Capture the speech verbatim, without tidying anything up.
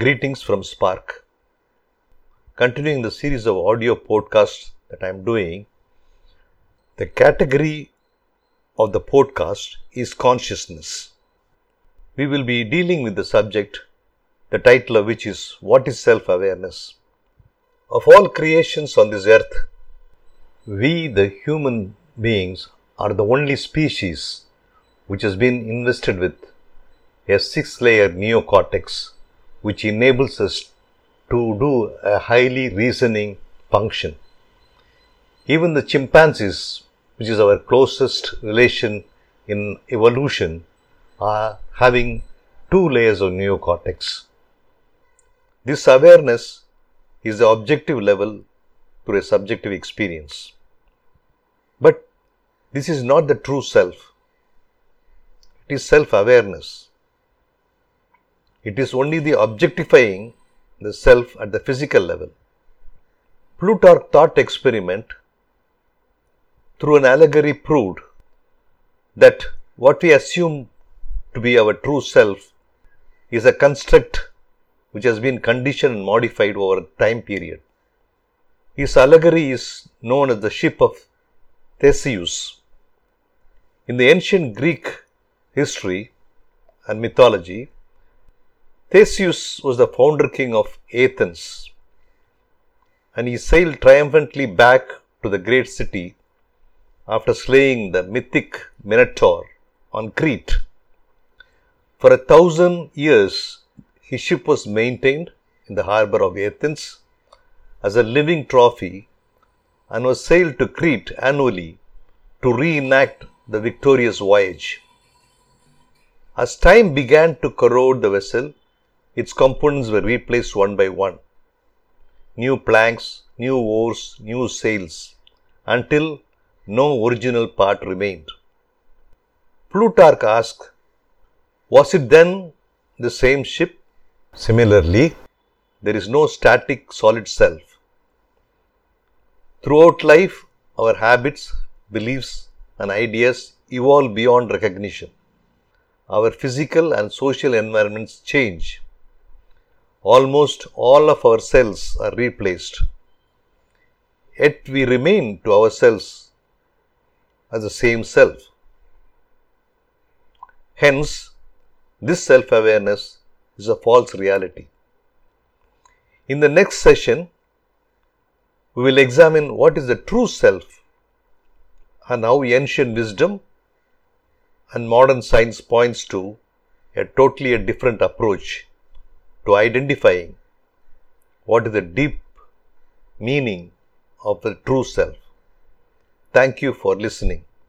Greetings from Spark. Continuing the series of audio podcasts that I am doing, the category of the podcast is consciousness. We will be dealing with the subject, the title of which is What is Self-Awareness? Of all creations on this earth, we the human beings are the only species which has been invested with a six-layer neocortex, which enables us to do a highly reasoning function. Even the chimpanzees, which is our closest relation in evolution, are having two layers of neocortex. This awareness is the objective level through a subjective experience. But this is not the true self. It is self-awareness. It is only the objectifying the self at the physical level. Plutarch's thought experiment through an allegory proved that what we assume to be our true self is a construct which has been conditioned and modified over a time period. His allegory is known as the ship of Theseus. In the ancient Greek history and mythology, Theseus was the founder king of Athens, and he sailed triumphantly back to the great city after slaying the mythic Minotaur on Crete. For a thousand years, his ship was maintained in the harbor of Athens as a living trophy and was sailed to Crete annually to reenact the victorious voyage. As time began to corrode the vessel, its components were replaced one by one. New planks, new oars, new sails, until no original part remained. Plutarch asked, was it then the same ship? Similarly, there is no static solid self. Throughout life, our habits, beliefs and ideas evolve beyond recognition. Our physical and social environments change. Almost all of our cells are replaced, yet we remain to ourselves as the same self. Hence, this self-awareness is a false reality. In the next session, we will examine what is the true self and how ancient wisdom and modern science points to a totally a different approach to identifying what is the deep meaning of the true self. Thank you for listening.